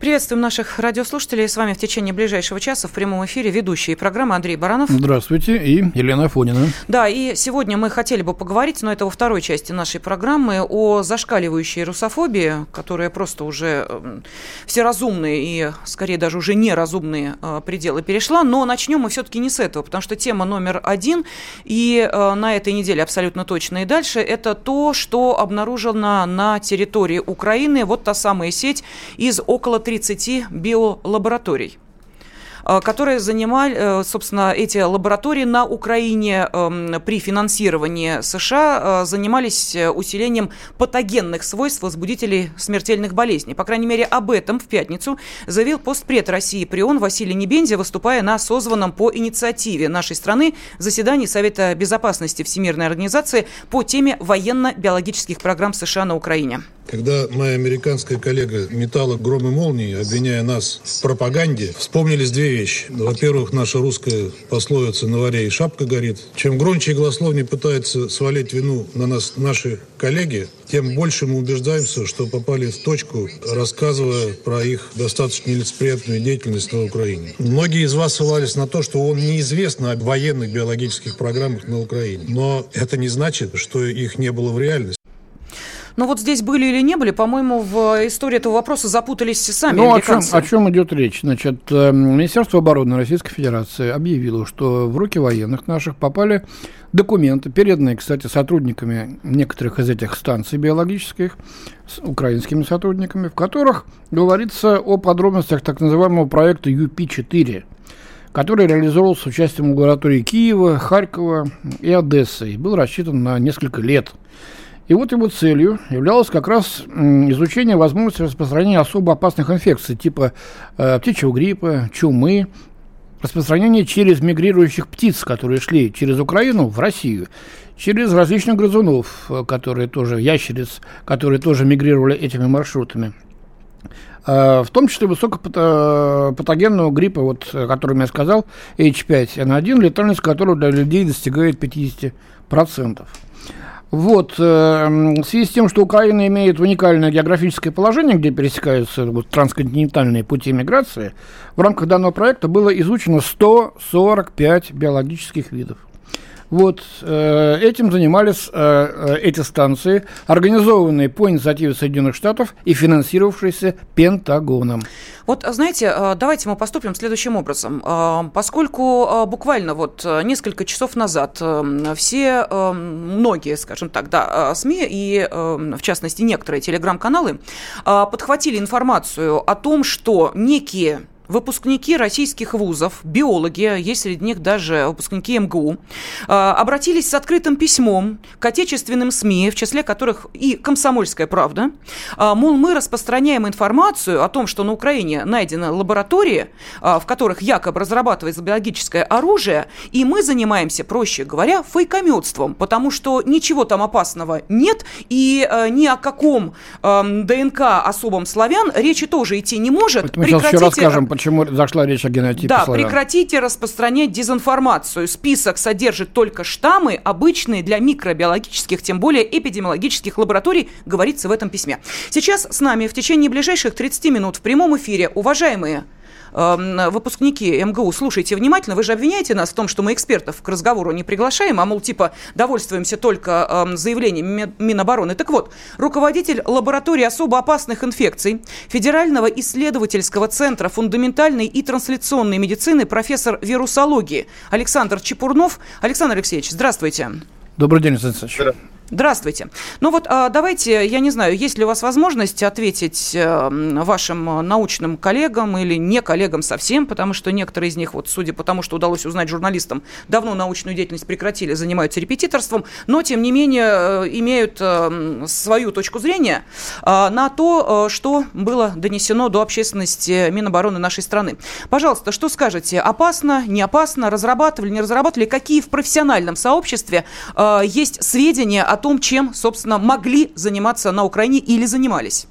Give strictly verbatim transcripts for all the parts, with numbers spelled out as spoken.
Приветствуем наших радиослушателей. С вами в течение ближайшего часа в прямом эфире ведущие программы Андрей Баранов. Здравствуйте. И Елена Афонина. Да, и сегодня мы хотели бы поговорить, но это во второй части нашей программы, о зашкаливающей русофобии, которая просто уже все разумные и, скорее, даже уже неразумные пределы перешла. Но начнем мы все-таки не с этого, потому что тема номер один, и на этой неделе абсолютно точно и дальше, это то, что обнаружено на территории Украины. Вот та самая сеть из около тридцати биолабораторий, которые занимали, собственно, эти лаборатории на Украине при финансировании США занимались усилением патогенных свойств возбудителей смертельных болезней. По крайней мере, об этом в пятницу заявил постпред России при ООН Василий Небензя, выступая на созванном по инициативе нашей страны заседании Совета безопасности Всемирной организации по теме военно-биологических программ США на Украине. Когда моя американская коллега метала гром и молнии, обвиняя нас в пропаганде, вспомнились две вещи. Во-первых, наша русская пословица «на варе и шапка горит». Чем громче и голословнее пытаются свалить вину на нас наши коллеги, тем больше мы убеждаемся, что попали в точку, рассказывая про их достаточно нелицеприятную деятельность на Украине. Многие из вас ссылались на то, что ООН неизвестно о военных биологических программах на Украине. Но это не значит, что их не было в реальности. Но вот здесь были или не были, по-моему, в истории этого вопроса запутались сами ну, американцы. Ну, о, о чем идет речь? Значит, Министерство обороны Российской Федерации объявило, что в руки военных наших попали документы, переданные, кстати, сотрудниками некоторых из этих станций биологических, с украинскими сотрудниками, в которых говорится о подробностях так называемого проекта ю пи четыре, который реализовывался с участием лабораторий Киева, Харькова и Одессы и был рассчитан на несколько лет. И вот его целью являлось как раз изучение возможности распространения особо опасных инфекций, типа э, птичьего гриппа, чумы, распространение через мигрирующих птиц, которые шли через Украину в Россию, через различных грызунов, которые тоже, ящериц, которые тоже мигрировали этими маршрутами. Э, в том числе высокопатогенного гриппа, вот, о котором я сказал, эйч пять эн один, летальность которого для людей достигает пятьдесят процентов. Вот, э, в связи с тем, что Украина имеет уникальное географическое положение, где пересекаются вот, трансконтинентальные пути миграции, в рамках данного проекта было изучено сто сорок пять биологических видов. Вот, э, этим занимались э, эти станции, организованные по инициативе Соединенных Штатов и финансировавшиеся Пентагоном. Вот, знаете, давайте мы поступим следующим образом. Поскольку буквально вот несколько часов назад все, многие, скажем так, да, СМИ и, в частности, некоторые телеграм-каналы подхватили информацию о том, что некие выпускники российских вузов, биологи, есть среди них даже выпускники эм гэ у, обратились с открытым письмом к отечественным СМИ, в числе которых и «Комсомольская правда», мол, мы распространяем информацию о том, что на Украине найдены лаборатории, в которых якобы разрабатывается биологическое оружие, и мы занимаемся, проще говоря, фейкомётством, потому что ничего там опасного нет, и ни о каком дэ эн ка особом славян речи тоже идти не может. Прекратите... Почему зашла речь о генотипе да, славян? Да, прекратите распространять дезинформацию. Список содержит только штаммы, обычные для микробиологических, тем более эпидемиологических лабораторий, говорится в этом письме. Сейчас с нами в течение ближайших тридцати минут в прямом эфире, уважаемые э, выпускники эм гэ у, слушайте внимательно. Вы же обвиняете нас в том, что мы экспертов к разговору не приглашаем, а, мол, типа, довольствуемся только э, заявлениями Минобороны. Так вот, руководитель лаборатории особо опасных инфекций Федерального исследовательского центра фундаментальной и трансляционной медицины, профессор вирусологии Александр Чепурнов. Александр Алексеевич, здравствуйте. Добрый день, Александр Алексеевич. Здравствуйте. Ну вот давайте, я не знаю, есть ли у вас возможность ответить вашим научным коллегам или не коллегам совсем, потому что некоторые из них, вот, судя по тому, что удалось узнать журналистам, давно научную деятельность прекратили, занимаются репетиторством, но, тем не менее, имеют свою точку зрения на то, что было донесено до общественности Минобороны нашей страны. Пожалуйста, что скажете? Опасно, не опасно, разрабатывали, не разрабатывали? Какие в профессиональном сообществе есть сведения о о том, чем, собственно, могли заниматься на Украине или занимались?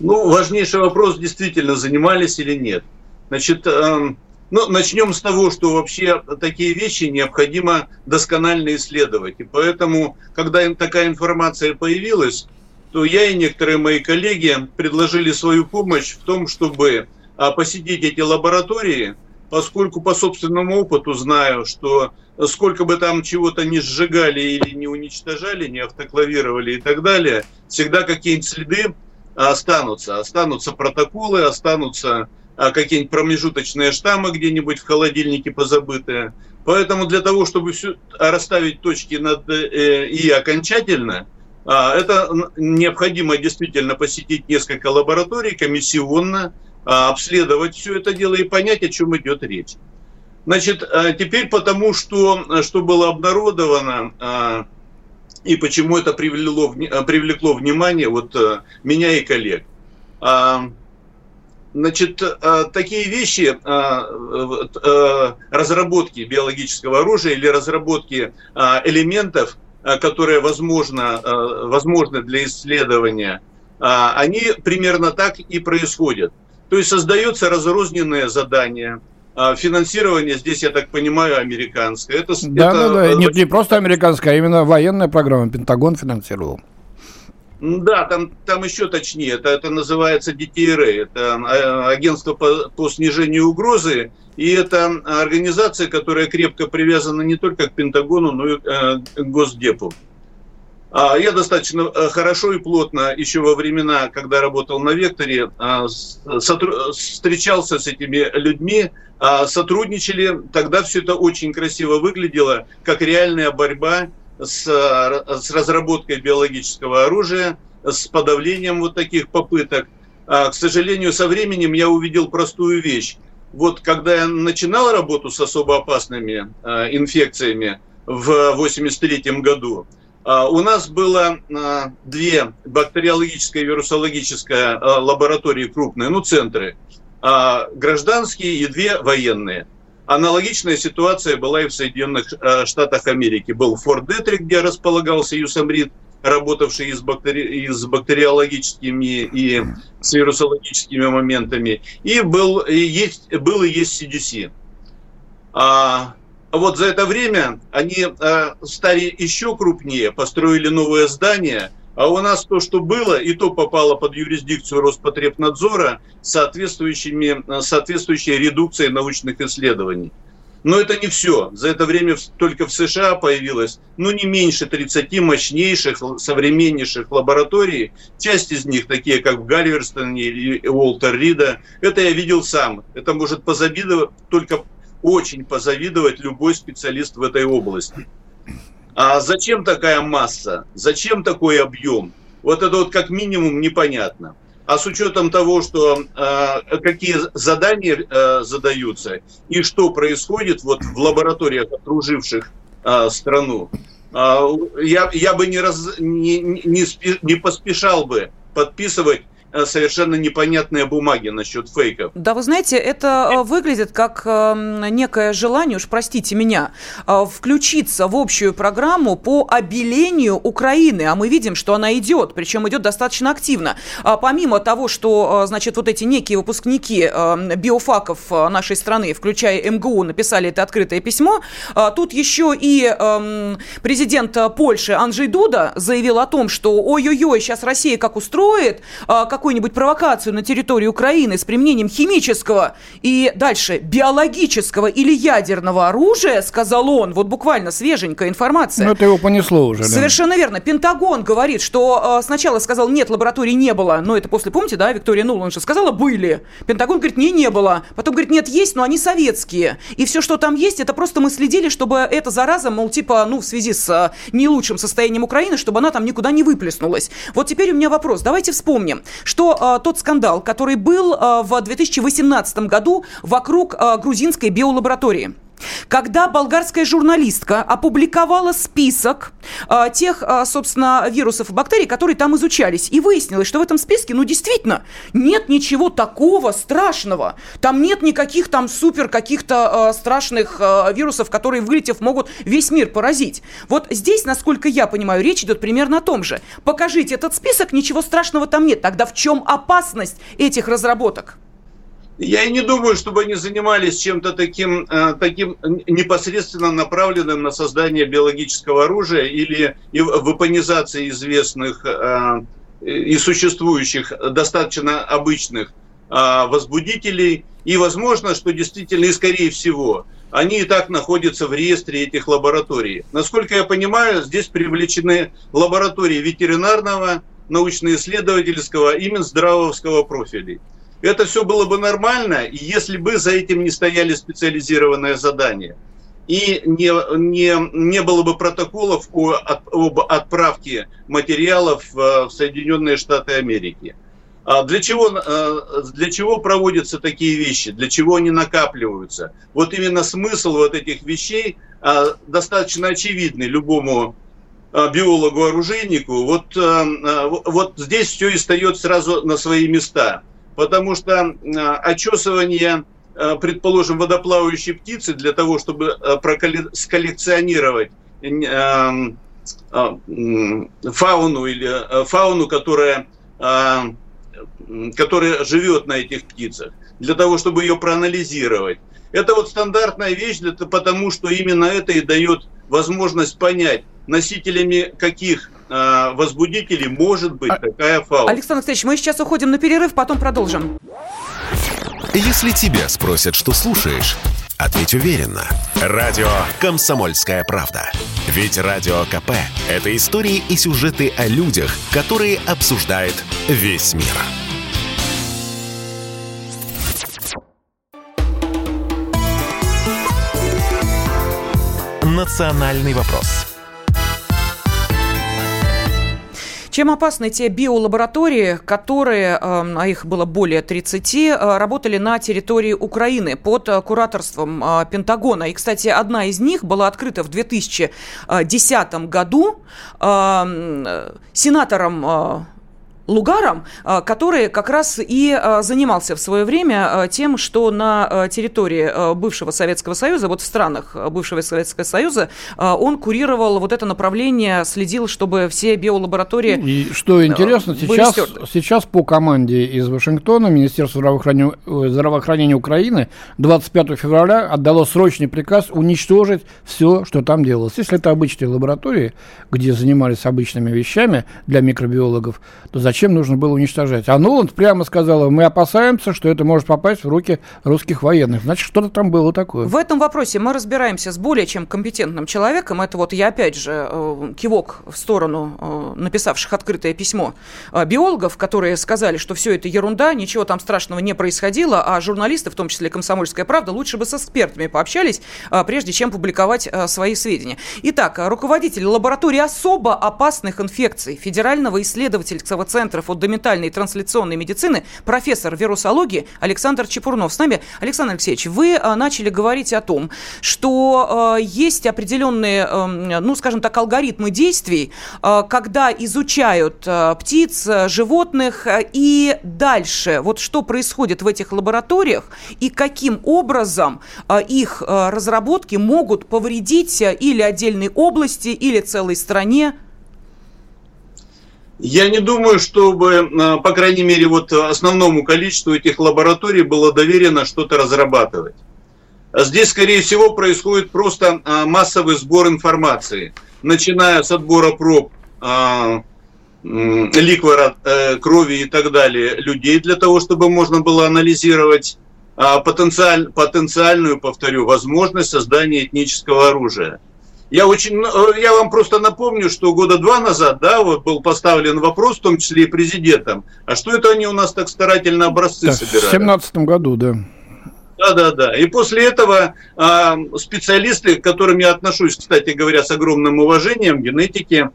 Ну, важнейший вопрос, действительно, занимались или нет. Значит, эм, ну, начнем с того, что вообще такие вещи необходимо досконально исследовать. И поэтому, когда такая информация появилась, то я и некоторые мои коллеги предложили свою помощь в том, чтобы посетить эти лаборатории, поскольку по собственному опыту знаю, что сколько бы там чего-то не сжигали или не уничтожали, не автоклавировали и так далее, всегда какие-нибудь следы останутся. Останутся протоколы, останутся какие-нибудь промежуточные штаммы где-нибудь в холодильнике позабытые. Поэтому для того, чтобы все расставить точки над «и» окончательно, это необходимо действительно посетить несколько лабораторий комиссионно, обследовать все это дело и понять, о чем идет речь. Значит, теперь потому, что, что было обнародовано и почему это привлекло, привлекло внимание вот, меня и коллег. Значит, такие вещи, разработки биологического оружия или разработки элементов, которые возможно, возможны для исследования, они примерно так и происходят. То есть создается разрозненное задание. Финансирование здесь, я так понимаю, американское. Это, да, это... да, да. Нет, не просто американское, а именно военная программа. Пентагон финансировал. Да, там, там еще точнее. Это, это называется Ди Ти Ар Эй. Это агентство по, по снижению угрозы. И это организация, которая крепко привязана не только к Пентагону, но и к Госдепу. Я достаточно хорошо и плотно еще во времена, когда работал на «Векторе», встречался с этими людьми, сотрудничали. Тогда все это очень красиво выглядело, как реальная борьба с, с разработкой биологического оружия, с подавлением вот таких попыток. К сожалению, со временем я увидел простую вещь. Вот когда я начинал работу с особо опасными инфекциями в восемьдесят третьем году, у нас было две бактериологическая и вирусологическая лаборатории крупные, ну, центры, гражданские и две военные. Аналогичная ситуация была и в Соединенных Штатах Америки. Был Форт Детрик, где располагался Юсамрит, работавший и с, бактери... и с бактериологическими, и с вирусологическими моментами. И был и есть, был и есть Си Ди Си. Вот за это время они э, стали еще крупнее, построили новое здание, а у нас то, что было, и то попало под юрисдикцию Роспотребнадзора с соответствующей редукцией научных исследований. Но это не все. За это время в, только в США появилось ну, не меньше тридцати мощнейших, современнейших лабораторий. Часть из них, такие как в Гальверстоне или Уолтер Рида, это я видел сам. Это может позавидовать только... Очень позавидовать любой специалист в этой области. А зачем такая масса? Зачем такой объем? Вот это вот как минимум непонятно. А с учетом того, что э, какие задания э, задаются и что происходит вот в лабораториях, окруживших э, страну, э, я, я бы не, раз, не, не, спеш, не поспешал бы подписывать совершенно непонятные бумаги насчет фейков. Да, вы знаете, это выглядит как некое желание, уж простите меня, включиться в общую программу по обелению Украины. А мы видим, что она идет, причем идет достаточно активно. Помимо того, что, значит, вот эти некие выпускники биофаков нашей страны, включая Эм Гэ У, написали это открытое письмо, тут еще и президент Польши Анджей Дуда заявил о том, что ой-ой-ой, сейчас Россия как устроит, как какую-нибудь провокацию на территории Украины с применением химического и дальше биологического или ядерного оружия, сказал он, вот буквально свеженькая информация. Ну, это его понесло уже. Да? Совершенно верно. Пентагон говорит, что э, сначала сказал, нет, лабораторий не было, но это после, помните, да, Виктория Нуланд же сказала, были. Пентагон говорит, не, не было. Потом говорит, нет, есть, но они советские. И все, что там есть, это просто мы следили, чтобы эта зараза, мол, типа, ну, в связи с э, не лучшим состоянием Украины, чтобы она там никуда не выплеснулась. Вот теперь у меня вопрос. Давайте вспомним, что э, тот скандал, который был э, в две тысячи восемнадцатом году вокруг э, грузинской биолаборатории. Когда болгарская журналистка опубликовала список э, тех, э, собственно, вирусов и бактерий, которые там изучались, и выяснилось, что в этом списке, ну, действительно, нет ничего такого страшного. Там нет никаких там супер каких-то э, страшных э, вирусов, которые, вылетев, могут весь мир поразить. Вот здесь, насколько я понимаю, речь идет примерно о том же. Покажите этот список, ничего страшного там нет. Тогда в чем опасность этих разработок? Я и не думаю, чтобы они занимались чем-то таким, таким непосредственно направленным на создание биологического оружия или вепонизации известных и существующих достаточно обычных возбудителей. И возможно, что действительно и скорее всего они и так находятся в реестре этих лабораторий. Насколько я понимаю, здесь привлечены лаборатории ветеринарного, научно-исследовательского и минздравовского профилей. Это все было бы нормально, если бы за этим не стояли специализированные задания. И не, не, не было бы протоколов о, об отправке материалов в Соединенные Штаты Америки. А для чего, для чего проводятся такие вещи? Для чего они накапливаются? Вот именно смысл вот этих вещей достаточно очевидный любому биологу-оружейнику. Вот, вот здесь все и встает сразу на свои места. Потому что очесывание, предположим, водоплавающей птицы для того, чтобы сколлекционировать фауну, или фауну, которая, которая живет на этих птицах, для того, чтобы ее проанализировать. Это вот стандартная вещь, потому что именно это и дает возможность понять, носителями каких возбудителей может быть такая фауна. Александр Алексеевич, мы сейчас уходим на перерыв, потом продолжим. Если тебя спросят, что слушаешь, ответь уверенно. Радио «Комсомольская правда». Ведь Радио КП – это истории и сюжеты о людях, которые обсуждает весь мир. Национальный вопрос. Чем опасны те биолаборатории, которые, а их было более тридцати, работали на территории Украины под кураторством Пентагона? И, кстати, одна из них была открыта в две тысячи десятом году сенатором Лугаром, который как раз и занимался в свое время тем, что на территории бывшего Советского Союза, вот в странах бывшего Советского Союза, он курировал вот это направление, следил, чтобы все биолаборатории и, что интересно, сейчас, сейчас по команде из Вашингтона Министерство здравоохранения, здравоохранения Украины двадцать пятого февраля отдало срочный приказ уничтожить все, что там делалось. Если это обычные лаборатории, где занимались обычными вещами для микробиологов, то зачем? Чем нужно было уничтожать. А Нуланд прямо сказала, мы опасаемся, что это может попасть в руки русских военных. Значит, что-то там было такое. В этом вопросе мы разбираемся с более чем компетентным человеком. Это вот я, опять же, кивок в сторону написавших открытое письмо биологов, которые сказали, что все это ерунда, ничего там страшного не происходило, а журналисты, в том числе «Комсомольская правда», лучше бы с экспертами пообщались, прежде чем публиковать свои сведения. Итак, руководитель лаборатории особо опасных инфекций Федерального исследовательского центра фундаментальной и трансляционной медицины, профессор вирусологии Александр Чепурнов с нами. Александр Алексеевич, вы начали говорить о том, что э, есть определенные, э, ну, скажем так, алгоритмы действий, э, когда изучают э, птиц, животных, э, и дальше, вот что происходит в этих лабораториях и каким образом э, их э, разработки могут повредить или отдельной области, или целой стране. Я не думаю, чтобы, по крайней мере, вот основному количеству этих лабораторий было доверено что-то разрабатывать. Здесь, скорее всего, происходит просто массовый сбор информации, начиная с отбора проб ликвора крови и так далее людей для того, чтобы можно было анализировать потенциаль, потенциальную, повторю, возможность создания этнического оружия. Я, очень, я вам просто напомню, что года два назад, да, вот был поставлен вопрос, в том числе и президентом, а что это они у нас так старательно образцы так, собирали? В семнадцатом году, да. Да-да-да. И после этого э, специалисты, к которым я отношусь, кстати говоря, с огромным уважением, генетики,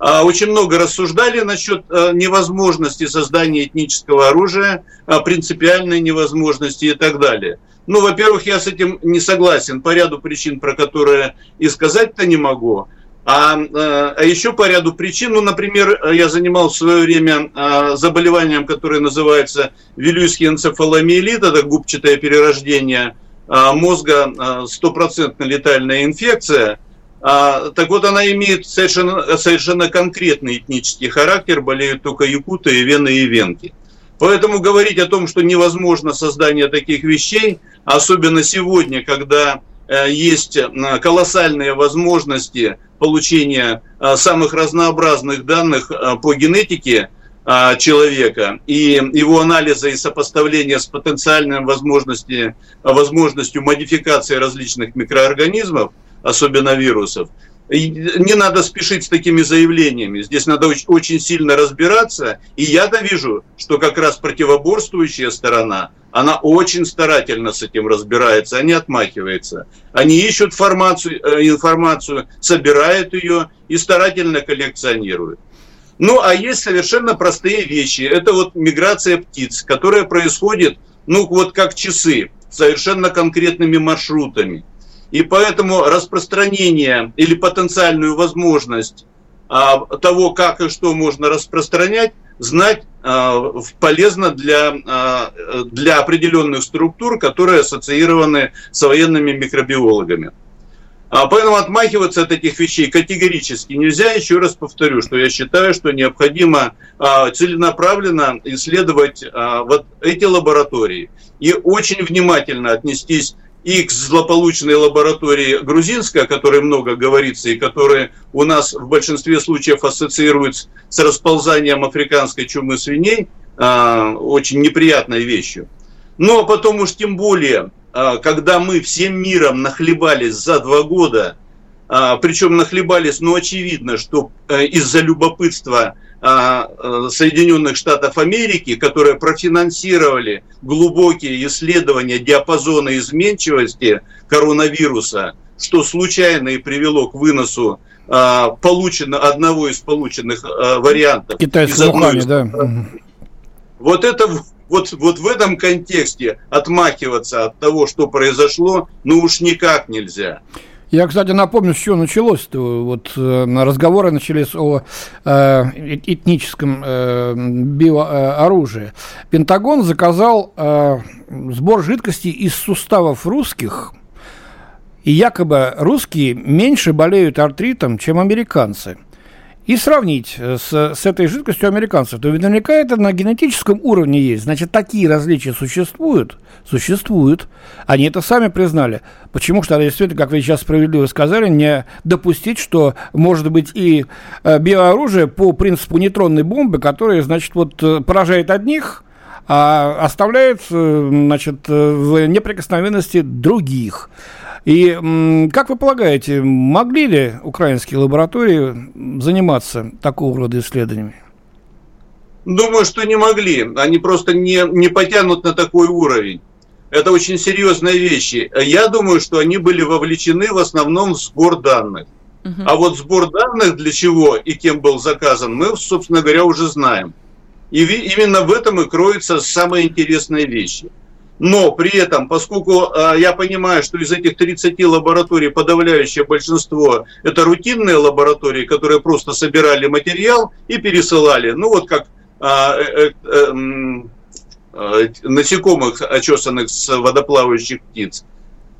э, очень много рассуждали насчет э, невозможности создания этнического оружия, э, принципиальной невозможности и так далее. Ну, во-первых, я с этим не согласен по ряду причин, про которые и сказать-то не могу. А, э, а еще по ряду причин, ну, например, я занимался в свое время э, заболеванием, которое называется вилюйский энцефаломиелит, это губчатое перерождение э, мозга, стопроцентно э, летальная инфекция. Э, так вот, она имеет совершенно, совершенно конкретный этнический характер, болеют только якуты, ивены и венки. Поэтому говорить о том, что невозможно создание таких вещей, особенно сегодня, когда есть колоссальные возможности получения самых разнообразных данных по генетике человека и его анализа и сопоставления с потенциальной возможностью, возможностью модификации различных микроорганизмов, особенно вирусов. Не надо спешить с такими заявлениями. Здесь надо очень сильно разбираться. И я-то вижу, что как раз противоборствующая сторона, она очень старательно с этим разбирается, они отмахиваются. Они ищут информацию, информацию, собирают ее и старательно коллекционируют. Ну, а есть совершенно простые вещи. Это вот миграция птиц, которая происходит, ну, вот как часы, совершенно конкретными маршрутами. И поэтому распространение или потенциальную возможность а, того, как и что можно распространять, знать а, полезно для, а, для определенных структур, которые ассоциированы с военными микробиологами. А поэтому отмахиваться от этих вещей категорически нельзя. Еще раз повторю, что я считаю, что необходимо а, целенаправленно исследовать а, вот эти лаборатории и очень внимательно отнестись и к злополучной лаборатории грузинской, о которой много говорится, и которая у нас в большинстве случаев ассоциируется с расползанием африканской чумы свиней, э, очень неприятной вещью. Но потом уж тем более, э, когда мы всем миром нахлебались за два года, э, причем нахлебались, но ну, очевидно, что э, из-за любопытства Соединенных Штатов Америки, которые профинансировали глубокие исследования диапазона изменчивости коронавируса, что случайно и привело к выносу а, получено, одного из полученных а, вариантов. Китайского Ухана, да. Вот, это, вот, вот в этом контексте отмахиваться от того, что произошло, ну уж никак нельзя. Я, кстати, напомню, с чего началось-то. Вот разговоры начались о э, этническом э, биооружии. Пентагон заказал э, сбор жидкости из суставов русских, и якобы русские меньше болеют артритом, чем американцы. И сравнить с, с этой жидкостью американцев, то ведь наверняка это на генетическом уровне есть. Значит, такие различия существуют, существуют. Они это сами признали. Почему? Что, действительно, как вы сейчас справедливо сказали, не допустить, что может быть и биооружие по принципу нейтронной бомбы, которое, значит, вот поражает одних, а оставляет, значит, в неприкосновенности других. И, как вы полагаете, могли ли украинские лаборатории заниматься такого рода исследованиями? Думаю, что не могли. Они просто не, не потянут на такой уровень. Это очень серьезные вещи. Я думаю, что они были вовлечены в основном в сбор данных. Угу. А вот сбор данных для чего и кем был заказан, мы, собственно говоря, уже знаем. И именно в этом и кроются самые интересные вещи. Но при этом, поскольку э, я понимаю, что из этих тридцати лабораторий подавляющее большинство это рутинные лаборатории, которые просто собирали материал и пересылали, ну вот как э, э, э, э, насекомых, очесанных с водоплавающих птиц,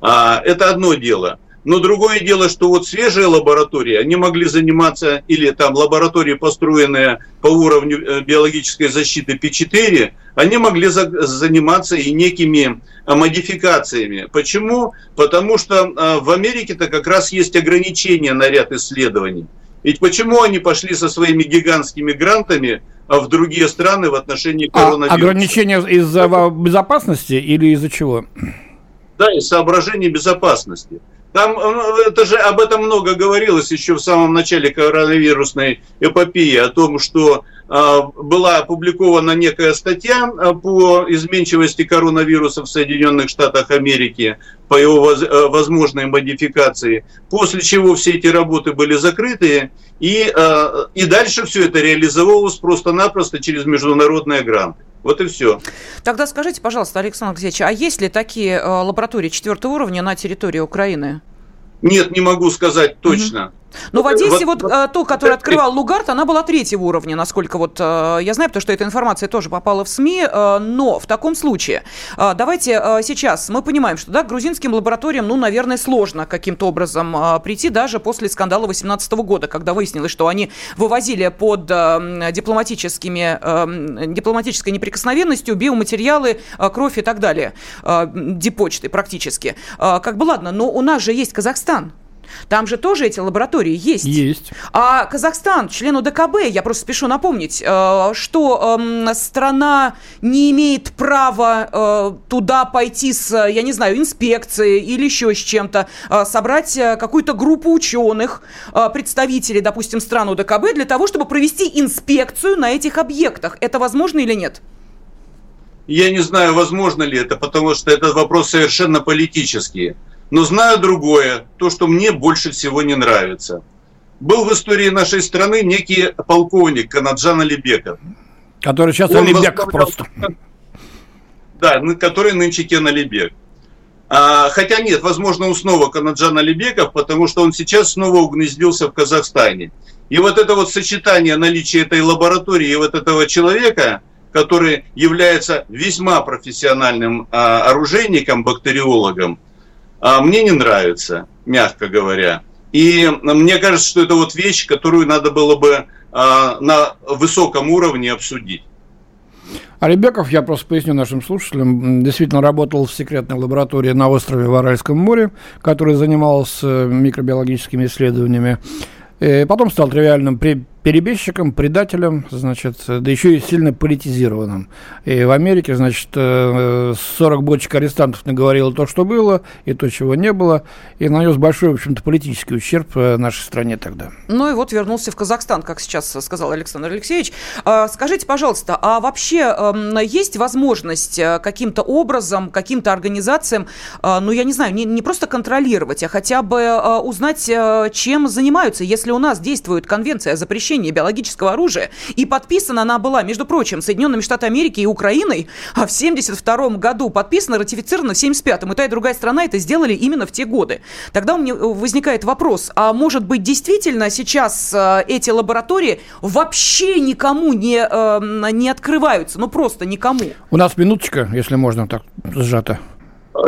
э, это одно дело. Но другое дело, что вот свежие лаборатории, они могли заниматься, или там лаборатории, построенные по уровню биологической защиты пэ четыре, они могли за- заниматься и некими модификациями. Почему? Потому что в Америке-то как раз есть ограничения на ряд исследований. Ведь почему они пошли со своими гигантскими грантами в другие страны в отношении коронавируса? А ограничения из-за безопасности или из-за чего? Да, из соображений безопасности. Там, это же, об этом много говорилось еще в самом начале коронавирусной эпопеи, о том, что э, была опубликована некая статья по изменчивости коронавируса в Соединенных Штатах Америки, по его воз, возможной модификации, после чего все эти работы были закрыты, и, э, и дальше все это реализовалось просто-напросто через международные гранты. Вот и все. Тогда скажите, пожалуйста, Александр Алексеевич, а есть ли такие э, лаборатории четвертого уровня на территории Украины? Нет, не могу сказать точно. Mm-hmm. Но в Одессе вот, вот, вот ту, которую открывал Лугар, она была третьего уровня, насколько вот э, я знаю, потому что эта информация тоже попала в СМИ. Э, но в таком случае, э, давайте э, сейчас, мы понимаем, что да, грузинским лабораториям, ну, наверное, сложно каким-то образом э, прийти, даже после скандала две тысячи восемнадцатого года, когда выяснилось, что они вывозили под э, дипломатическими, э, дипломатической неприкосновенностью биоматериалы, э, кровь и так далее, э, дипочты практически. Э, как бы ладно, но у нас же есть Казахстан. Там же тоже эти лаборатории есть. Есть. А Казахстан, член ОДКБ, я просто спешу напомнить, что страна не имеет права туда пойти с, я не знаю, инспекцией или еще с чем-то, собрать какую-то группу ученых, представителей, допустим, стран ОДКБ, для того, чтобы провести инспекцию на этих объектах. Это возможно или нет? Я не знаю, возможно ли это, потому что этот вопрос совершенно политический. Но знаю другое, то, что мне больше всего не нравится. Был в истории нашей страны некий полковник Канаджан Алибеков. Который сейчас Он Алибек возглавлял... просто. Да, который нынче Кен Алибек. А, хотя нет, возможно, он снова Канаджан Алибеков, потому что он сейчас снова угнездился в Казахстане. И вот это вот сочетание наличия этой лаборатории и вот этого человека, который является весьма профессиональным а, оружейником, бактериологом, мне не нравится, мягко говоря. И мне кажется, что это вот вещь, которую надо было бы а, на высоком уровне обсудить. Алибеков, я просто поясню нашим слушателям, действительно работал в секретной лаборатории на острове в Аральском море, который занимался микробиологическими исследованиями. И потом стал тривиальным перебежчиком, предателем, значит, да еще и сильно политизированным. И в Америке, значит, сорок бочек арестантов наговорило то, что было, и то, чего не было, и нанес большой, в общем-то, политический ущерб нашей стране тогда. Ну и вот вернулся в Казахстан, как сейчас сказал Александр Алексеевич. Скажите, пожалуйста, а вообще есть возможность каким-то образом, каким-то организациям, ну, я не знаю, не, не просто контролировать, а хотя бы узнать, чем занимаются, если у нас действует конвенция о запрещении биологического оружия, и подписана она была, между прочим, Соединенными Штатами Америки и Украиной в семьдесят втором году, подписана, ратифицирована в семьдесят пятом, и та и другая страна это сделали именно в те годы. Тогда у меня возникает вопрос, а может быть действительно сейчас эти лаборатории вообще никому не, не открываются, ну просто никому? У нас минуточка, если можно так сжато.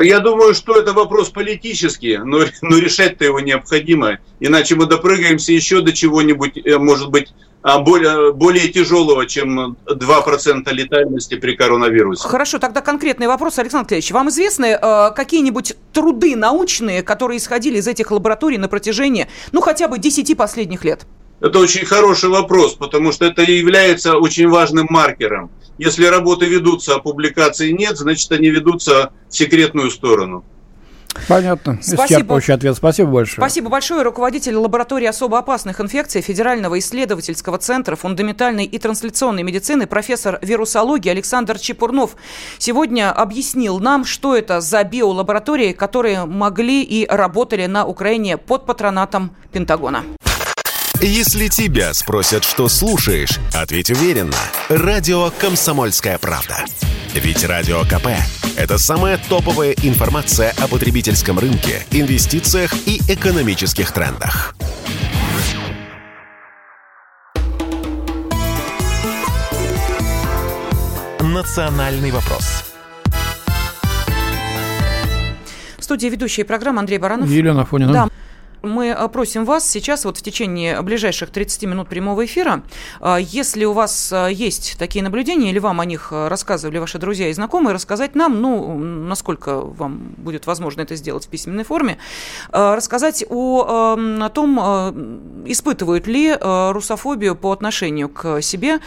Я думаю, что это вопрос политический, но, но решать-то его необходимо, иначе мы допрыгаемся еще до чего-нибудь, может быть, более, более тяжелого, чем два процента летальности при коронавирусе. Хорошо, тогда конкретный вопрос, Александр Алексеевич. Вам известны э, какие-нибудь труды научные, которые исходили из этих лабораторий на протяжении, ну, хотя бы десяти последних лет? Это очень хороший вопрос, потому что это является очень важным маркером. Если работы ведутся, а публикаций нет, значит, они ведутся в секретную сторону. Понятно. Спасибо. Общий ответ. Спасибо большое. Спасибо большое. Руководитель лаборатории особо опасных инфекций Федерального исследовательского центра фундаментальной и трансляционной медицины, профессор вирусологии Александр Чепурнов сегодня объяснил нам, что это за биолаборатории, которые могли и работали на Украине под патронатом Пентагона. Если тебя спросят, что слушаешь, ответь уверенно. Радио «Комсомольская правда». Ведь Радио КП – это самая топовая информация о потребительском рынке, инвестициях и экономических трендах. Национальный вопрос. В студии ведущие программы Андрей Баранов. Елена Афонина. Да. Мы просим вас сейчас вот в течение ближайших тридцати минут прямого эфира, если у вас есть такие наблюдения или вам о них рассказывали ваши друзья и знакомые, рассказать нам, ну, насколько вам будет возможно это сделать в письменной форме, рассказать о, о том, испытывают ли русофобию по отношению к себе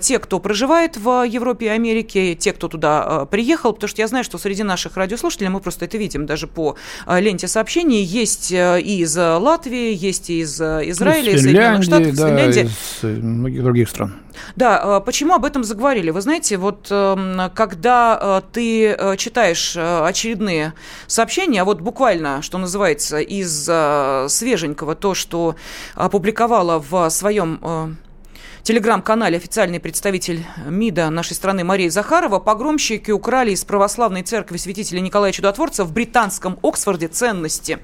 те, кто проживает в Европе и Америке, те, кто туда приехал, потому что я знаю, что среди наших радиослушателей, мы просто это видим даже по ленте сообщений, есть и из Латвии, есть и из Израиля, из Соединенных Штатов, да, из Финляндии. Из многих других стран. Да, почему об этом заговорили? Вы знаете, вот когда ты читаешь очередные сообщения, а вот буквально, что называется, из свеженького, то, что опубликовала в своем телеграм-канале официальный представитель МИДа нашей страны Мария Захарова, погромщики украли из православной церкви святителя Николая Чудотворца в британском Оксфорде ценности.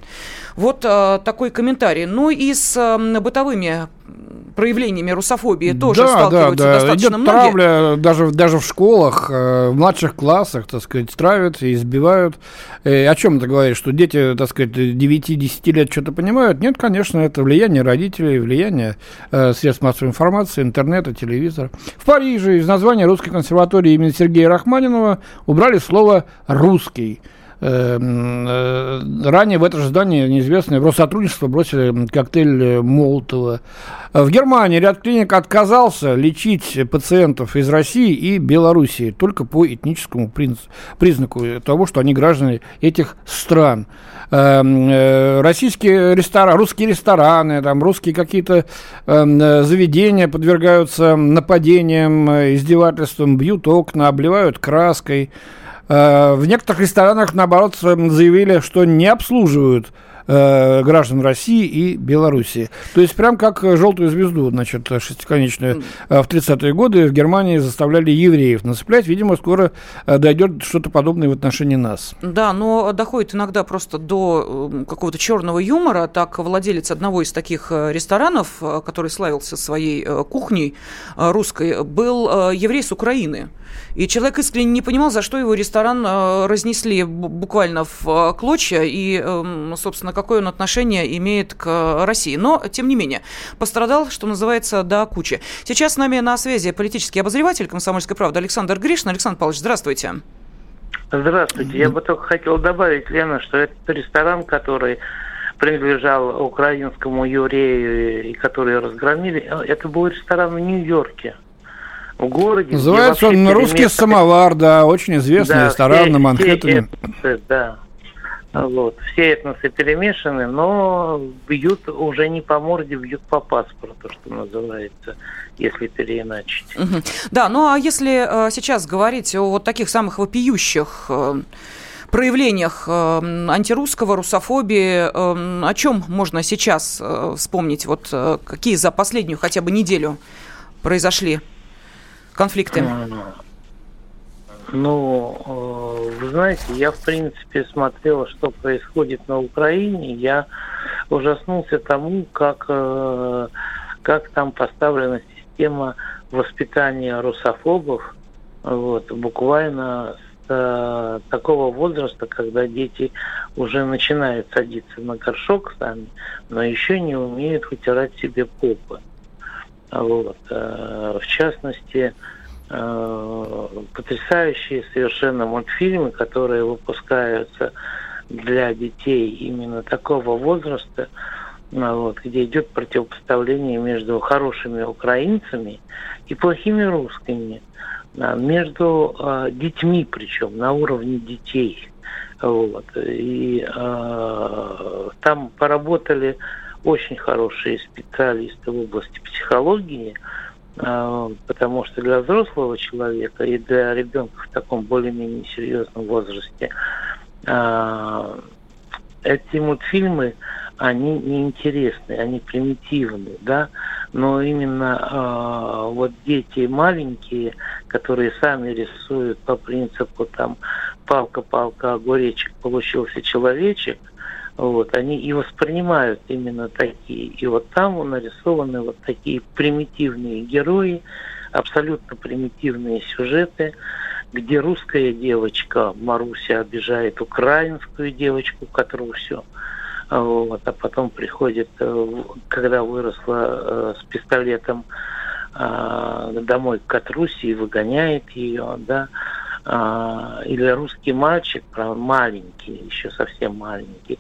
Вот э, такой комментарий. Ну и с э, бытовыми проявлениями русофобии тоже да, сталкиваются да, да. достаточно идет многие. Травля даже, даже в школах, в младших классах, так сказать, травят и избивают. И о чем ты говоришь, что дети, так сказать, девять-десять лет что-то понимают? Нет, конечно, это влияние родителей, влияние э, средств массовой информации, интернета, телевизора. В Париже из названия Русской консерватории имени Сергея Рахманинова убрали слово «русский». Ранее в это же здание неизвестное в Россотрудничество бросили коктейль Молотова. В Германии ряд клиник отказался лечить пациентов из России и Белоруссии только по этническому признаку того, что они граждане этих стран. Российские рестораны, русские рестораны, там, русские какие-то заведения подвергаются нападениям, издевательствам, бьют окна, обливают краской. В некоторых ресторанах, наоборот, заявили, что не обслуживают э, граждан России и Белоруссии. То есть, прям как желтую звезду, значит, шестиконечную, э, в тридцатые годы в Германии заставляли евреев насыплять. Видимо, скоро э, дойдет что-то подобное в отношении нас. Да, но доходит иногда просто до какого-то черного юмора. Так, владелец одного из таких ресторанов, который славился своей кухней русской, был еврей с Украины. И человек искренне не понимал, за что его ресторан разнесли буквально в клочья и, собственно, какое он отношение имеет к России. Но, тем не менее, пострадал, что называется, до кучи. Сейчас с нами на связи политический обозреватель «Комсомольской правды» Александр Гришин. Александр Павлович, здравствуйте. Здравствуйте. Я бы только хотел добавить, Лена, что этот ресторан, который принадлежал украинскому еврею и который разгромили, это был ресторан в Нью-Йорке. В городе, называется он «Русский место... самовар», да, очень известный да, ресторан все, на Манхэттене. Все этносы, да, вот, все этносы перемешаны, но бьют уже не по морде, бьют по паспорту, что называется, если переиначить. Угу. Да, ну а если э, сейчас говорить о вот таких самых вопиющих э, проявлениях э, антирусского, русофобии, э, о чем можно сейчас э, вспомнить, вот э, какие за последнюю хотя бы неделю произошли конфликты? Ну, вы знаете, я, в принципе, смотрел, что происходит на Украине. Я ужаснулся тому, как, как там поставлена система воспитания русофобов. Вот, буквально с такого возраста, когда дети уже начинают садиться на горшок сами, но еще не умеют вытирать себе попы. Вот. В частности, потрясающие совершенно мультфильмы, которые выпускаются для детей именно такого возраста, вот, где идет противопоставление между хорошими украинцами и плохими русскими, между детьми, причем на уровне детей. Вот. И там поработали очень хорошие специалисты в области психологии, потому что для взрослого человека и для ребенка в таком более-менее серьезном возрасте эти мультфильмы, они неинтересны, они примитивны, да, но именно вот дети маленькие, которые сами рисуют по принципу там палка-палка, огуречек, получился человечек, вот, они и воспринимают именно такие. И вот там нарисованы вот такие примитивные герои, абсолютно примитивные сюжеты, где русская девочка Маруся обижает украинскую девочку Катрусю. Вот, а потом приходит, когда выросла с пистолетом домой к Катрусе и выгоняет ее, да. Или русский мальчик, правда, маленький, еще совсем маленький,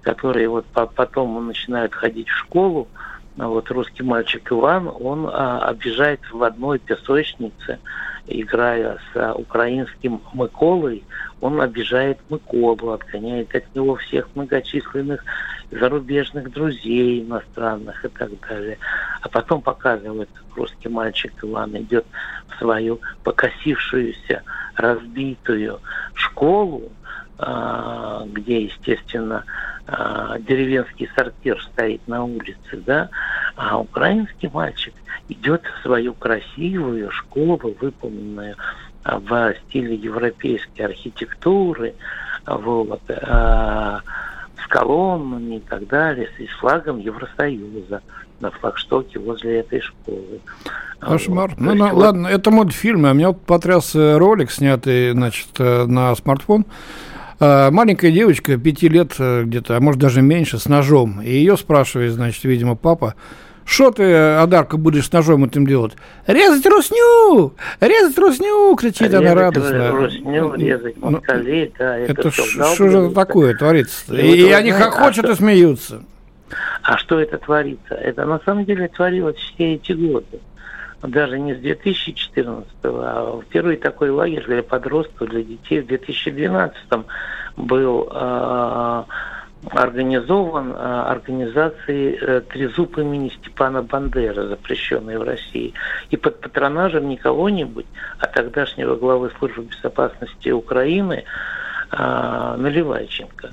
который вот потом он начинает ходить в школу. Вот русский мальчик Иван, он обижает в одной песочнице, играя с украинским Миколой, он обижает Миколу, отгоняет от него всех многочисленных зарубежных друзей иностранных и так далее. А потом показывает, как русский мальчик Иван идет в свою покосившуюся, разбитую школу, где, естественно, деревенский сортир стоит на улице, да, а украинский мальчик идет в свою красивую школу, выполненную в стиле европейской архитектуры, вот, с колоннами и так далее, и с флагом Евросоюза на флагштоке возле этой школы. Кошмар. Вот. Ну, на, вот... ладно, это мультфильм, а меня потряс ролик, снятый, значит, на смартфон. Маленькая девочка, пяти лет где-то, а может даже меньше, с ножом. И ее спрашивает, значит, видимо, папа: «Что ты, Адарка, будешь с ножом этим делать?» «Резать русню! Резать русню!» — кричит резать, она радостно. Русню, резать москалей, да. Это что же такое творится? И, и, и они хохочут а и смеются. А что это творится? Это на самом деле творилось все эти годы. Даже не с две тысячи четырнадцатого, а первый такой лагерь для подростков, для детей в две тысячи двенадцатом был э, организован э, организацией э, «Трезуб» имени Степана Бандеры, запрещенной в России. И под патронажем не кого-нибудь, а тогдашнего главы службы безопасности Украины э, Наливайченко.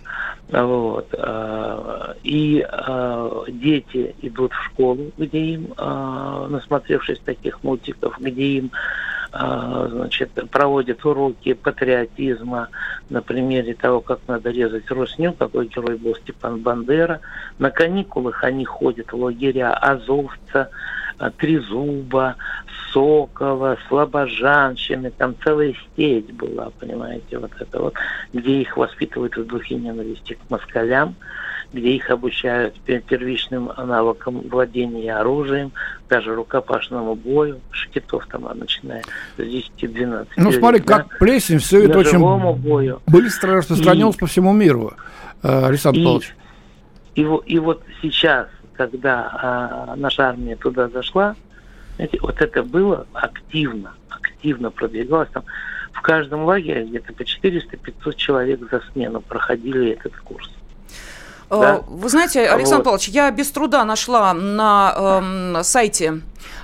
Вот. И дети идут в школу, где им, насмотревшись таких мультиков, где им, значит, проводят уроки патриотизма на примере того, как надо резать русню, какой герой был Степан Бандера. На каникулах они ходят в лагеря Азовца, Трезуба, Сокола, Слобожанщины, там целая сеть была, понимаете, вот это вот, где их воспитывают в духе ненависти к москалям, где их обучают первичным навыкам владения оружием, даже рукопашному бою, шкитов там начиная с десяти-двенадцати. Ну, смотри, лет, как да? Плесень, все это очень бою. Быстро распространилось и... по всему миру, Александр и... Павлович. И, и, и вот сейчас, когда а, наша армия туда зашла, знаете, вот это было активно, активно продвигалось. Там в каждом лагере где-то по четыреста-пятьсот человек за смену проходили этот курс. Да? Вы знаете, Александр вот. Павлович, я без труда нашла на э, сайте,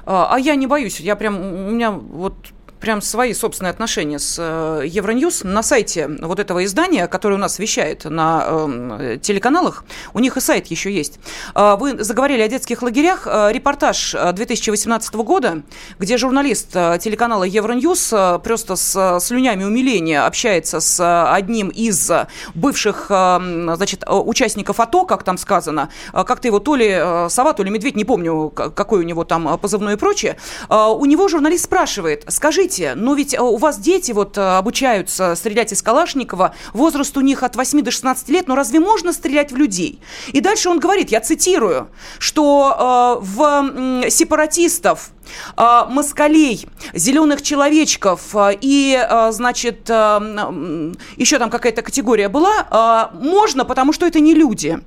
а я не боюсь, я прям, у меня вот... прям свои собственные отношения с Euronews. На сайте вот этого издания, которое у нас вещает на э, телеканалах, у них и сайт еще есть. Вы заговорили о детских лагерях. Репортаж две тысячи восемнадцатого года, где журналист телеканала Euronews просто с слюнями умиления общается с одним из бывших, значит, участников АТО, как там сказано, как-то его то ли сова, то ли медведь, не помню, какой у него там позывной и прочее. У него журналист спрашивает: скажите, но ведь у вас дети вот обучаются стрелять из Калашникова, возраст у них от восьми до шестнадцати лет, но разве можно стрелять в людей? И дальше он говорит, я цитирую, что э, в э, сепаратистов, э, москалей, зеленых человечков э, и, э, значит, э, еще там какая-то категория была, э, можно, потому что это не люди.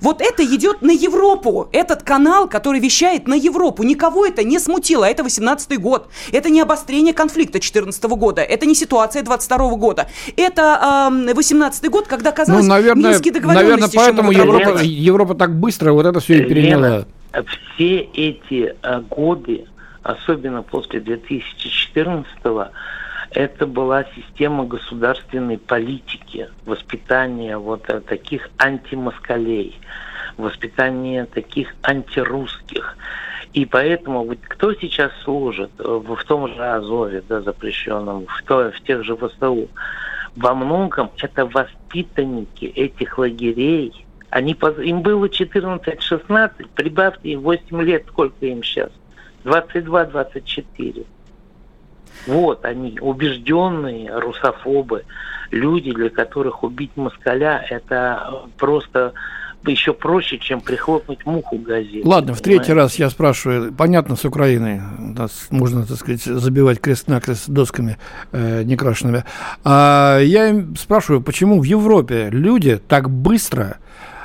Вот это идет на Европу, этот канал, который вещает на Европу. Никого это не смутило, это восемнадцатый год. Это не обострение конфликта две тысячи четырнадцатого года, это не ситуация двадцать второго года. Это э, восемнадцатый год, когда, казалось, ну, наверное, минские договоренности... Наверное, поэтому Европа, Европа так быстро вот это все и переняла. Все эти э, годы, особенно после две тысячи четырнадцатого, это была система государственной политики, воспитания вот таких антимоскалей, воспитания таких антирусских. И поэтому вот, кто сейчас служит в, в том же Азове, да, запрещенном, в, то, в тех же ВСУ, во многом это воспитанники этих лагерей. Они, им было четырнадцать-шестнадцать, прибавьте им восемь лет, сколько им сейчас? двадцать два-двадцать четыре. Вот они, убежденные русофобы, люди, для которых убить москаля – это просто еще проще, чем прихлопнуть муху газетой. Ладно, в третий раз я спрашиваю. Понятно, с Украиной нас можно, так сказать, забивать крест-накрест досками э, некрашенными. А я им спрашиваю, почему в Европе люди так быстро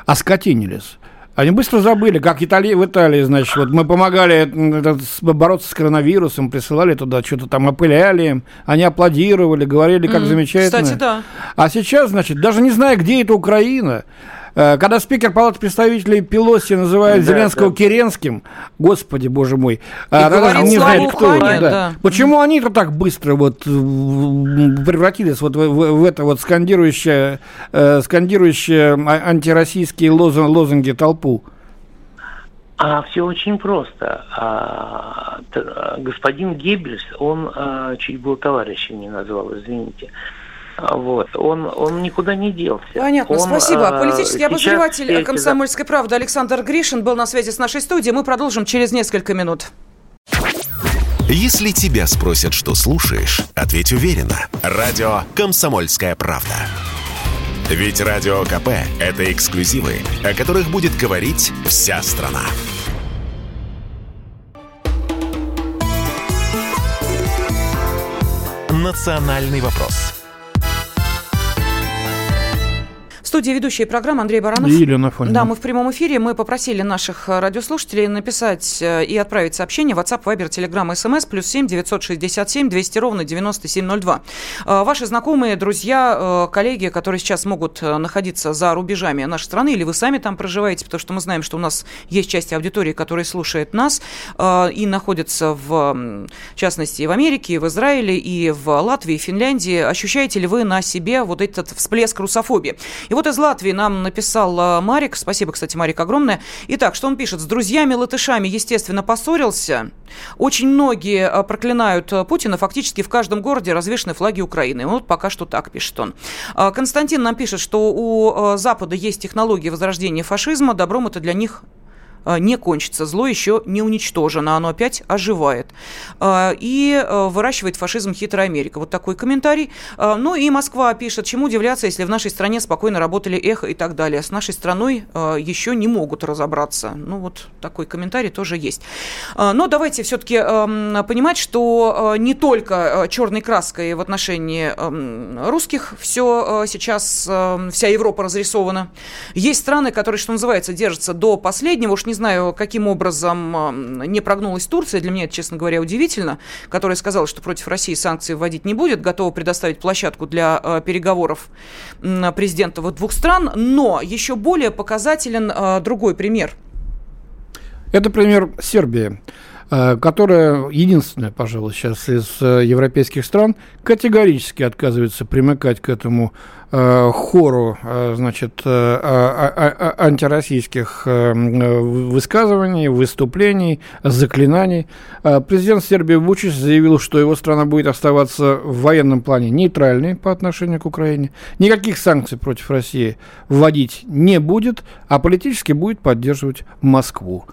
оскотинились? Они быстро забыли, как Италия, в Италии, значит, вот мы помогали бороться с коронавирусом, присылали туда, что-то там опыляли им, они аплодировали, говорили, как mm, замечательно. Кстати, да. А сейчас, значит, даже не зная, где это Украина, когда спикер Палаты представителей Пелоси называет да, Зеленского да. Керенским, господи, боже мой, а, не знает кто. Да. Да. Почему mm. они-то так быстро вот превратились вот в, в, в это вот скандирующее, э, скандирующее антироссийские лозунги, лозунги толпу? А все очень просто. А, господин Геббельс, он а, чуть было товарищем не назвал, извините. Вот. Он, он никуда не делся. Понятно, он, спасибо. Политический обозреватель «Комсомольской правды» Александр Гришин был на связи с нашей студией. Мы продолжим через несколько минут. Если тебя спросят, что слушаешь, ответь уверенно. Радио «Комсомольская правда». Ведь Радио КП – это эксклюзивы, о которых будет говорить вся страна. «Национальный вопрос». В студии ведущая программы Андрей Баранов. И Елена Фонина. Да, мы в прямом эфире. Мы попросили наших радиослушателей написать и отправить сообщение в WhatsApp, Viber, Telegram, эс эм эс плюс семь девятьсот шестьдесят семь двести ровно девяносто семь ноль два. Ваши знакомые, друзья, коллеги, которые сейчас могут находиться за рубежами нашей страны, или вы сами там проживаете, потому что мы знаем, что у нас есть часть аудитории, которая слушает нас и находится в, в частности, и в Америке, и в Израиле, и в Латвии, и Финляндии. Ощущаете ли вы на себе вот этот всплеск русофобии? И вот из Латвии нам написал Марик. Спасибо, кстати, Марик, огромное. Итак, что он пишет? С друзьями-латышами, естественно, поссорился. Очень многие проклинают Путина. Фактически в каждом городе развешаны флаги Украины. Вот пока что так, пишет он. Константин нам пишет, что у Запада есть технологии возрождения фашизма. Добром это для них не кончится. Зло еще не уничтожено. Оно опять оживает. И выращивает фашизм хитрая Америка. Вот такой комментарий. Ну и Москва пишет, чему удивляться, если в нашей стране спокойно работали эхо и так далее. С нашей страной еще не могут разобраться. Ну вот такой комментарий тоже есть. Но давайте все-таки понимать, что не только черной краской в отношении русских все сейчас, вся Европа разрисована. Есть страны, которые, что называется, держатся до последнего. Уж не знаю, каким образом не прогнулась Турция. Для меня это, честно говоря, удивительно, которая сказала, что против России санкции вводить не будет, готова предоставить площадку для э, переговоров э, президентов вот двух стран. Но еще более показателен э, другой пример. Это пример Сербии, э, которая единственная, пожалуй, сейчас из э, европейских стран категорически отказывается примыкать к этому хору, значит, антироссийских высказываний, выступлений, заклинаний. Президент Сербии Вучич заявил, что его страна будет оставаться в военном плане нейтральной по отношению к Украине. Никаких санкций против России вводить не будет, а политически будет поддерживать Москву.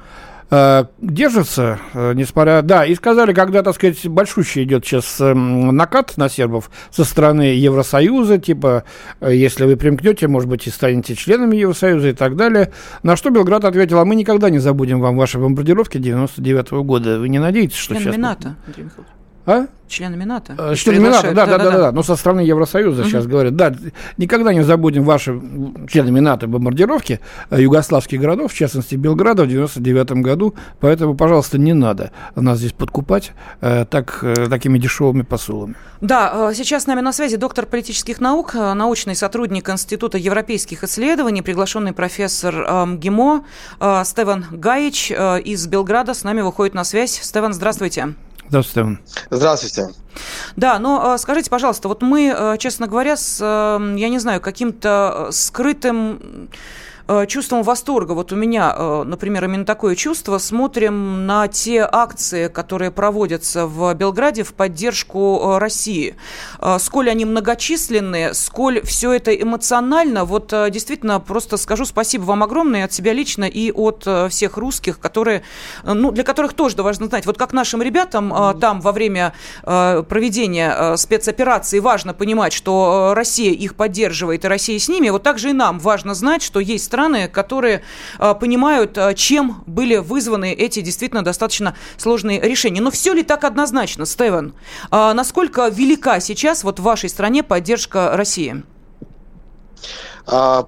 Держится, несмотря... Да, и сказали, когда, так сказать, большущий идет сейчас накат на сербов со стороны Евросоюза, типа, если вы примкнете, может быть, и станете членами Евросоюза и так далее. На что Белград ответил, а мы никогда не забудем вам ваши бомбардировки девяносто девятого года. Вы не надеетесь, что членами сейчас... НАТО, Андрей Михайлович. А? Членами НАТО. А, членами НАТО, да, да, да, да, да, да. Но со стороны Евросоюза mm-hmm. сейчас говорят, да, никогда не забудем ваши членами НАТО бомбардировки югославских городов, в частности Белграда в девяносто девятом году, поэтому, пожалуйста, не надо нас здесь подкупать э, так, э, такими дешевыми посулами. Да, сейчас с нами на связи доктор политических наук, научный сотрудник Института европейских исследований, приглашенный профессор МГИМО э, Стеван Гаич э, из Белграда с нами выходит на связь. Стеван, здравствуйте. Здравствуйте. Здравствуйте. Да, но скажите, пожалуйста, вот мы, честно говоря, с, я не знаю, каким-то скрытым чувством восторга, вот у меня, например, именно такое чувство, смотрим на те акции, которые проводятся в Белграде в поддержку России. Сколь они многочисленны, сколь все это эмоционально, вот действительно просто скажу спасибо вам огромное от себя лично и от всех русских, которые, ну, для которых тоже важно знать, вот как нашим ребятам там во время проведения спецоперации важно понимать, что Россия их поддерживает и Россия с ними, вот так же и нам важно знать, что есть страны, страны, которые понимают, чем были вызваны эти действительно достаточно сложные решения. Но все ли так однозначно, Стеван? Насколько велика сейчас вот в вашей стране поддержка России?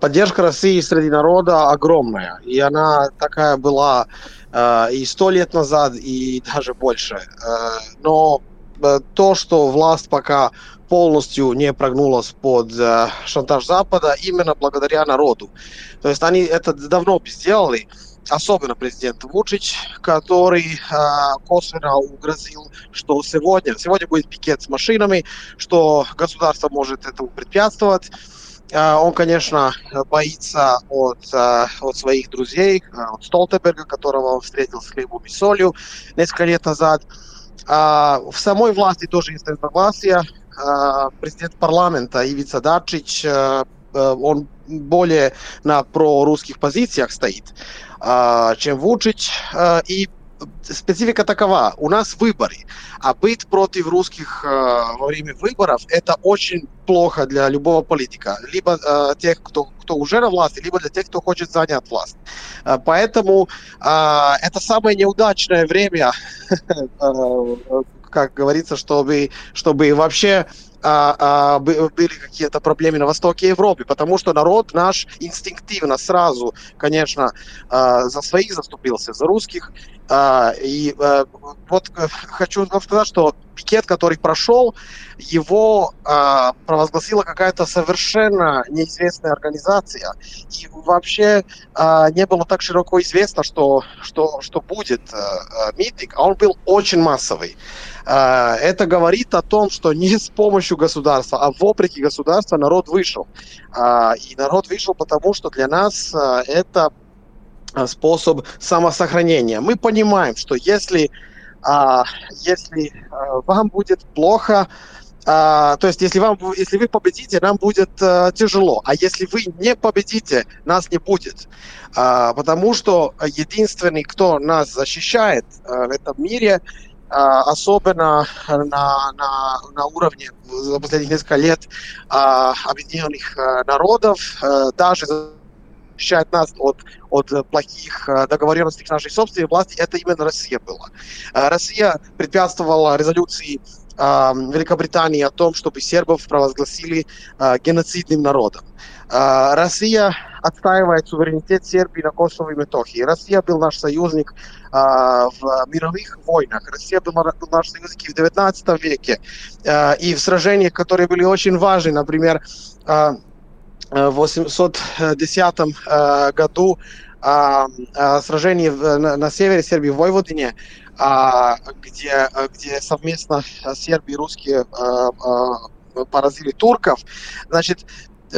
Поддержка России среди народа огромная, и она такая была и сто лет назад, и даже больше. Но то, что власть пока полностью не прогнулась под шантаж Запада, именно благодаря народу. То есть они это давно сделали, особенно президент Вучич, который косвенно угрозил, что сегодня, сегодня будет пикет с машинами, что государство может этому препятствовать. Он, конечно, боится от, от своих друзей, от Столтенберга, которого он встретил с хлебом и солью несколько лет назад. В самой власти тоже есть разногласия. Президент парламента Ивица Дачич, он более на прорусских позициях стоит, чем Вучич. И специфика такова. У нас выборы. А быть против русских э, во время выборов – это очень плохо для любого политика. Либо э, тех, кто, кто уже на власти, либо для тех, кто хочет занять власть. Э, поэтому э, это самое неудачное время, как говорится, чтобы, чтобы вообще а, а, были какие-то проблемы на востоке Европы, потому что народ наш инстинктивно сразу, конечно, а, за своих заступился, за русских. А, и а, вот хочу сказать, что пикет, который прошел, его а, провозгласила какая-то совершенно неизвестная организация. И вообще а, не было так широко известно, что, что, что будет а, а, митинг, а он был очень массовый. А, это говорит о том, что не с помощью государства, а вопреки государству народ вышел. А, и народ вышел потому, что для нас а, это способ самосохранения. Мы понимаем, что если... А, если а, вам будет плохо, а, то есть если, вам, если вы победите, нам будет а, тяжело, а если вы не победите, нас не будет, а, потому что единственный, кто нас защищает а, в этом мире, а, особенно на, на, на уровне за последние несколько лет а, Объединенных Народов, а, даже защищает нас от, от плохих договоренностей с нашей собственной власти, это именно Россия была. Россия препятствовала резолюции э, Великобритании о том, чтобы сербов провозгласили э, геноцидным народом. Э, Россия отстаивает суверенитет Сербии на Косово и Метохии. Россия был наш союзник э, в мировых войнах. Россия был, был наш союзник и в девятнадцатом веке. Э, и в сражениях, которые были очень важны, например, э, в восемьсот десятом году сражение на севере Сербии, в Войводине, где, где совместно сербы и русские поразили турков. Значит,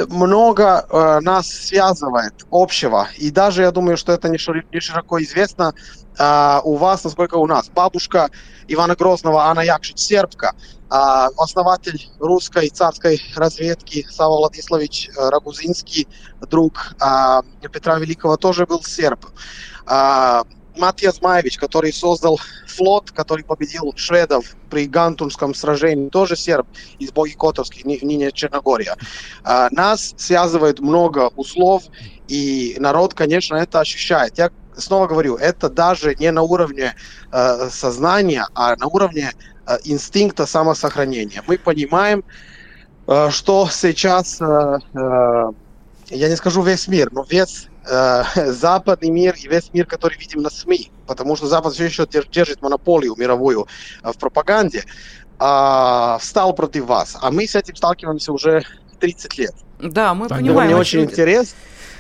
много нас связывает общего. И даже, я думаю, что это не широко известно у вас, насколько у нас. Бабушка Ивана Грозного, Ана Якшич, сербка. Основатель русской царской разведки Сава Владиславович Рагузинский, друг Петра Великого, тоже был серб. Матija Zmajević, который создал флот, который победил шведов при Гантунском сражении, тоже серб из Богикотовской, ныне Черногория. Нас связывает много узлов, и народ, конечно, это ощущает. Я снова говорю, это даже не на уровне э, сознания, а на уровне э, инстинкта самосохранения. Мы понимаем, э, что сейчас, э, э, я не скажу весь мир, но весь э, западный мир и весь мир, который видим на СМИ, потому что Запад все еще держит монополию мировую э, в пропаганде, э, встал против вас. А мы с этим сталкиваемся уже тридцать лет. Да, мы понимаем. Это мне очень интересно.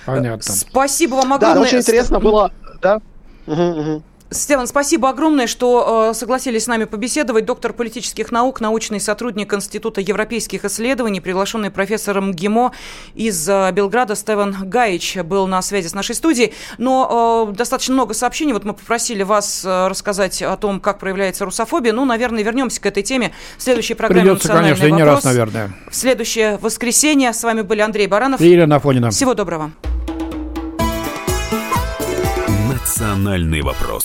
Понятно. Спасибо вам огромное. Да, очень интересно было, да? Угу, угу. Стеван, спасибо огромное, что э, согласились с нами побеседовать. Доктор политических наук, научный сотрудник Института европейских исследований, приглашенный профессором ГИМО из э, Белграда Стеван Гаич был на связи с нашей студией. Но э, достаточно много сообщений. Вот мы попросили вас э, рассказать о том, как проявляется русофобия. Ну, наверное, вернемся к этой теме в следующей программе «Национальный вопрос». Придется, конечно, и не раз, наверное. В следующее воскресенье. С вами были Андрей Баранов и Елена Афонина. Всего доброго. Национальный вопрос.